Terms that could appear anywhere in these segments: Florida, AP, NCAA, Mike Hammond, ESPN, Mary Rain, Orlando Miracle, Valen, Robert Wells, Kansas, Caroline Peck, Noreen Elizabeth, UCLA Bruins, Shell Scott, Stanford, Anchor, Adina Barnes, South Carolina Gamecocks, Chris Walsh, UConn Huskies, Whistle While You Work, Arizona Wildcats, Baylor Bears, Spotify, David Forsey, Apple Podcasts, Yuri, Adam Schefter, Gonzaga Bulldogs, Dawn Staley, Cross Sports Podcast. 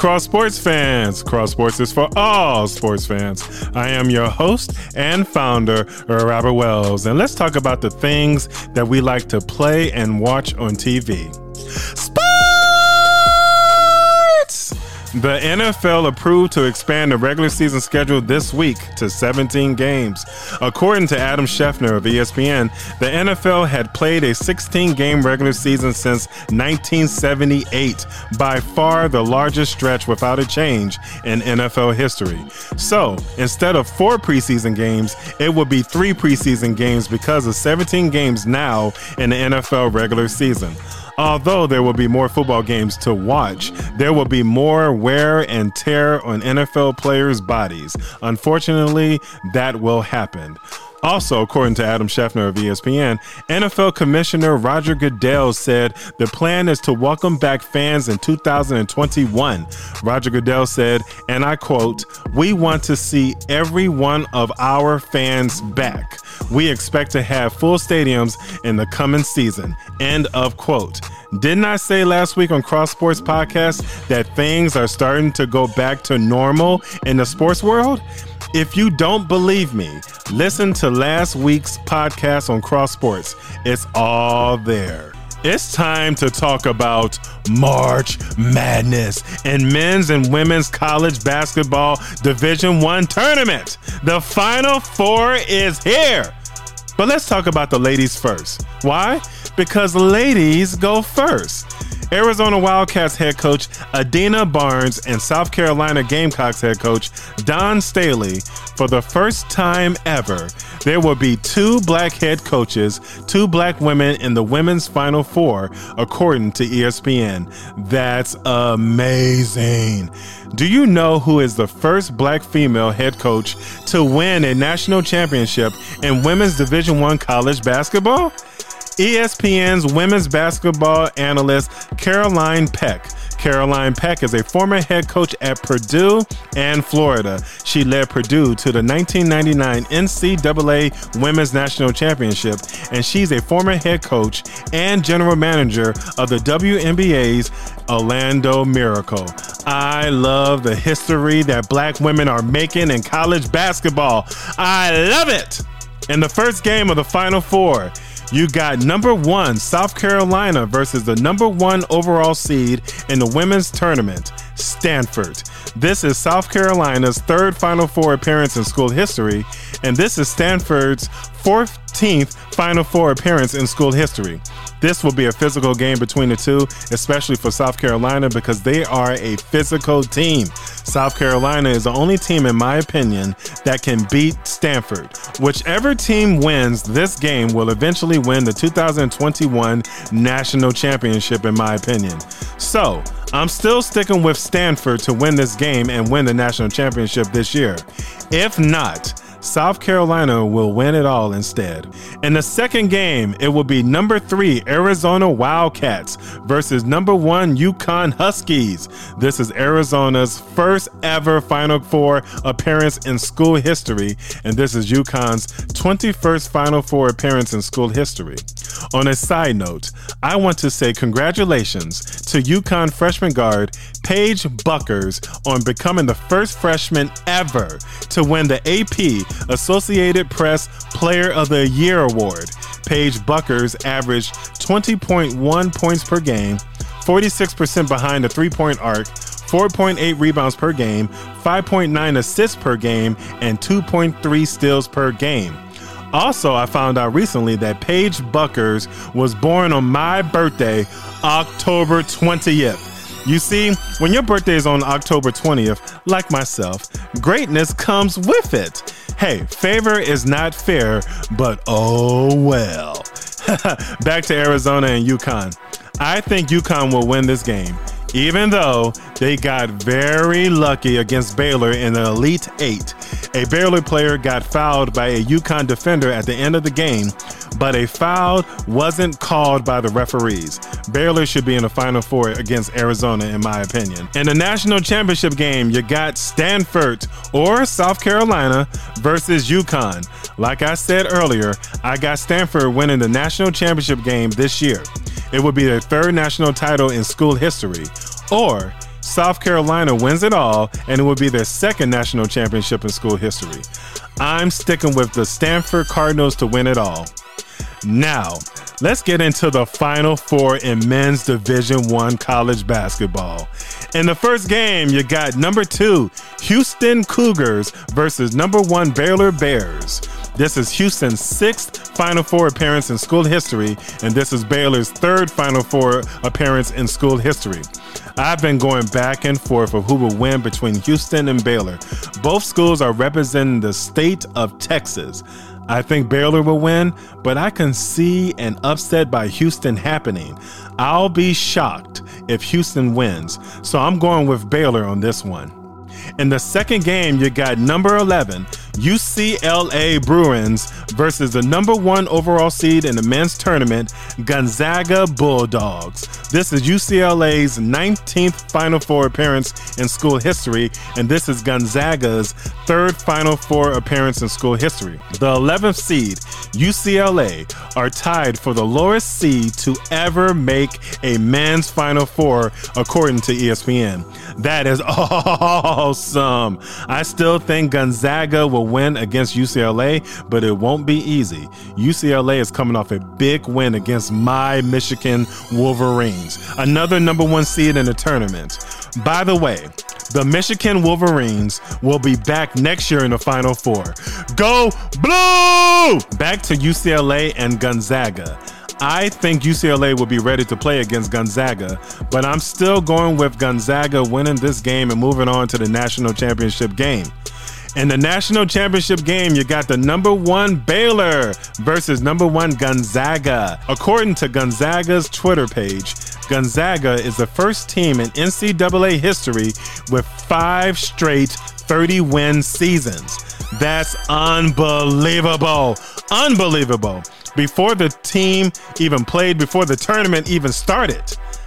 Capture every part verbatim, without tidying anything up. Cross Sports fans. Cross Sports is for all sports fans. I am your host and founder, Robert Wells, and let's talk about the things that we like to play and watch on T V. Sports! The N F L approved to expand the regular season schedule this week to seventeen games. According to Adam Schefter of E S P N, the N F L had played a sixteen-game regular season since nineteen seventy-eight, by far the largest stretch without a change in N F L history. So, instead of four preseason games, it will be three preseason games because of seventeen games now in the N F L regular season. Although there will be more football games to watch, there will be more wear and tear on N F L players' bodies. Unfortunately, that will happen. Also, according to Adam Schefter of E S P N, N F L Commissioner Roger Goodell said the plan is to welcome back fans in two thousand twenty-one. Roger Goodell said, and I quote, "We want to see every one of our fans back. We expect to have full stadiums in the coming season." End of quote. Didn't I say last week on Cross Sports Podcast that things are starting to go back to normal in the sports world? If you don't believe me, listen to last week's podcast on Cross Sports. It's all there. It's time to talk about March Madness and men's and women's college basketball Division One tournament. The Final Four is here. But let's talk about the ladies first. Why? Because ladies go first. Arizona Wildcats head coach Adina Barnes and South Carolina Gamecocks head coach Dawn Staley, for the first time ever, there will be two black head coaches, two black women in the women's Final Four, according to E S P N. That's amazing. Do you know who is the first black female head coach to win a national championship in women's Division I college basketball? E S P N's women's basketball analyst Caroline Peck. Caroline Peck is a former head coach at Purdue and Florida. She led Purdue to the nineteen ninety-nine N C double A Women's National Championship, and she's a former head coach and general manager of the W N B A's Orlando Miracle. I love the history that black women are making in college basketball. I love it! In the first game of the Final Four, you got number one South Carolina versus the number one overall seed in the women's tournament, Stanford. This is South Carolina's third Final Four appearance in school history, and this is Stanford's fourteenth Final Four appearance in school history. This will be a physical game between the two, especially for South Carolina because they are a physical team. South Carolina is the only team, in my opinion, that can beat Stanford. Whichever team wins this game will eventually win the two thousand twenty-one National Championship, in my opinion. So, I'm still sticking with Stanford to win this game and win the national championship this year. If not, South Carolina will win it all instead. In the second game, it will be number three Arizona Wildcats versus number one UConn Huskies. This is Arizona's first ever Final Four appearance in school history, and this is UConn's twenty-first Final Four appearance in school history. On a side note, I want to say congratulations to UConn freshman guard Paige Buckers on becoming the first freshman ever to win the A P Associated Press Player of the Year award. Paige Buckers averaged twenty point one points per game, forty-six percent behind the three-point arc, four point eight rebounds per game, five point nine assists per game, and two point three steals per game. Also, I found out recently that Paige Buckers was born on my birthday, October twentieth. You see, when your birthday is on October twentieth, like myself, greatness comes with it. Hey, favor is not fair, but oh well. Back to Arizona and UConn. I think UConn will win this game, even though they got very lucky against Baylor in the Elite Eight. A Baylor player got fouled by a UConn defender at the end of the game, but a foul wasn't called by the referees. Baylor should be in the Final Four against Arizona, in my opinion. In the national championship game, you got Stanford or South Carolina versus UConn. Like I said earlier, I got Stanford winning the national championship game this year. It would be their third national title in school history, or South Carolina wins it all, and it will be their second national championship in school history. I'm sticking with the Stanford Cardinals to win it all. Now, let's get into the Final Four in men's Division I college basketball. In the first game, you got number two, Houston Cougars versus number one, Baylor Bears. This is Houston's sixth Final Four appearance in school history, and this is Baylor's third Final Four appearance in school history. I've been going back and forth of who will win between Houston and Baylor. Both schools are representing the state of Texas. I think Baylor will win, but I can see an upset by Houston happening. I'll be shocked if Houston wins, so I'm going with Baylor on this one. In the second game, you got number eleven, U C L A Bruins versus the number one overall seed in the men's tournament, Gonzaga Bulldogs. This is U C L A's nineteenth Final Four appearance in school history, and this is Gonzaga's third Final Four appearance in school history. The eleventh seed, U C L A, are tied for the lowest seed to ever make a men's Final Four, according to E S P N. That is awesome. I still think Gonzaga will win against U C L A, but it won't be easy. U C L A is coming off a big win against my Michigan Wolverines, another number one seed in the tournament. By the way, the Michigan Wolverines will be back next year in the Final Four. Go Blue! Back to U C L A and Gonzaga. I think U C L A will be ready to play against Gonzaga, but I'm still going with Gonzaga winning this game and moving on to the national championship game. In the national championship game, you got the number one Baylor versus number one Gonzaga. According to Gonzaga's Twitter page, Gonzaga is the first team in N C double A history with five straight thirty-win seasons. That's unbelievable. Unbelievable. Before the team even played, before the tournament even started,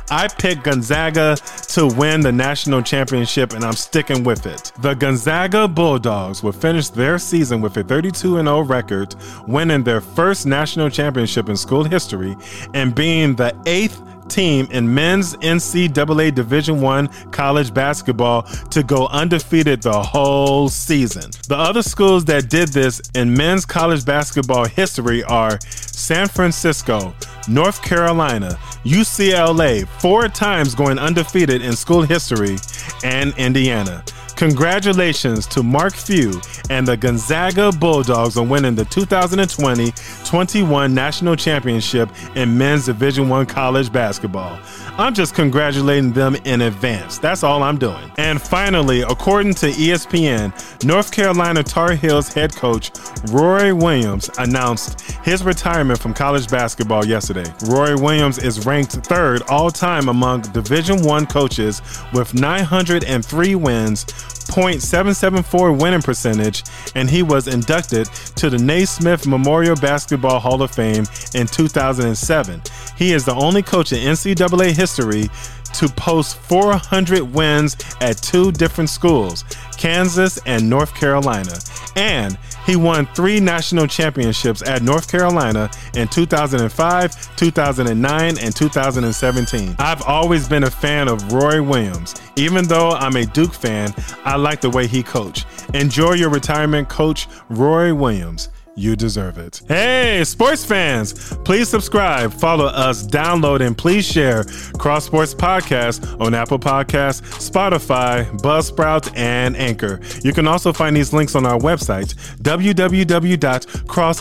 I picked Gonzaga to win the national championship, and I'm sticking with it. The Gonzaga Bulldogs will finish their season with a thirty-two and oh record, winning their first national championship in school history and being the eighth team in men's N C double A Division I college basketball to go undefeated the whole season. The other schools that did this in men's college basketball history are San Francisco, North Carolina, U C L A, four times going undefeated in school history, and Indiana. Congratulations to Mark Few and the Gonzaga Bulldogs on winning the two thousand twenty twenty-one National Championship in men's Division I college basketball. I'm just congratulating them in advance. That's all I'm doing. And finally, according to E S P N, North Carolina Tar Heels head coach Roy Williams announced his retirement from college basketball yesterday. Roy Williams is ranked third all-time among Division I coaches with nine hundred three wins, point seven seven four winning percentage, and he was inducted to the Naismith Memorial Basketball Hall of Fame in two thousand seven. He is the only coach in N C double A history to post four hundred wins at two different schools, Kansas and North Carolina. And he won three national championships at North Carolina in two thousand five, two thousand nine, and two thousand seventeen. I've always been a fan of Roy Williams. Even though I'm a Duke fan, I like the way he coached. Enjoy your retirement, Coach Roy Williams. You deserve it. Hey, sports fans, please subscribe, follow us, download, and please share Cross Sports Podcast on Apple Podcasts, Spotify, Buzzsprout, and Anchor. You can also find these links on our website, w w w dot cross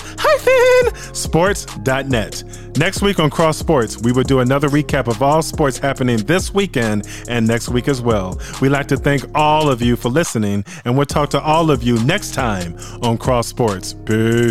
sports dot net. Next week on Cross Sports, we will do another recap of all sports happening this weekend and next week as well. We'd like to thank all of you for listening, and we'll talk to all of you next time on Cross Sports. Peace.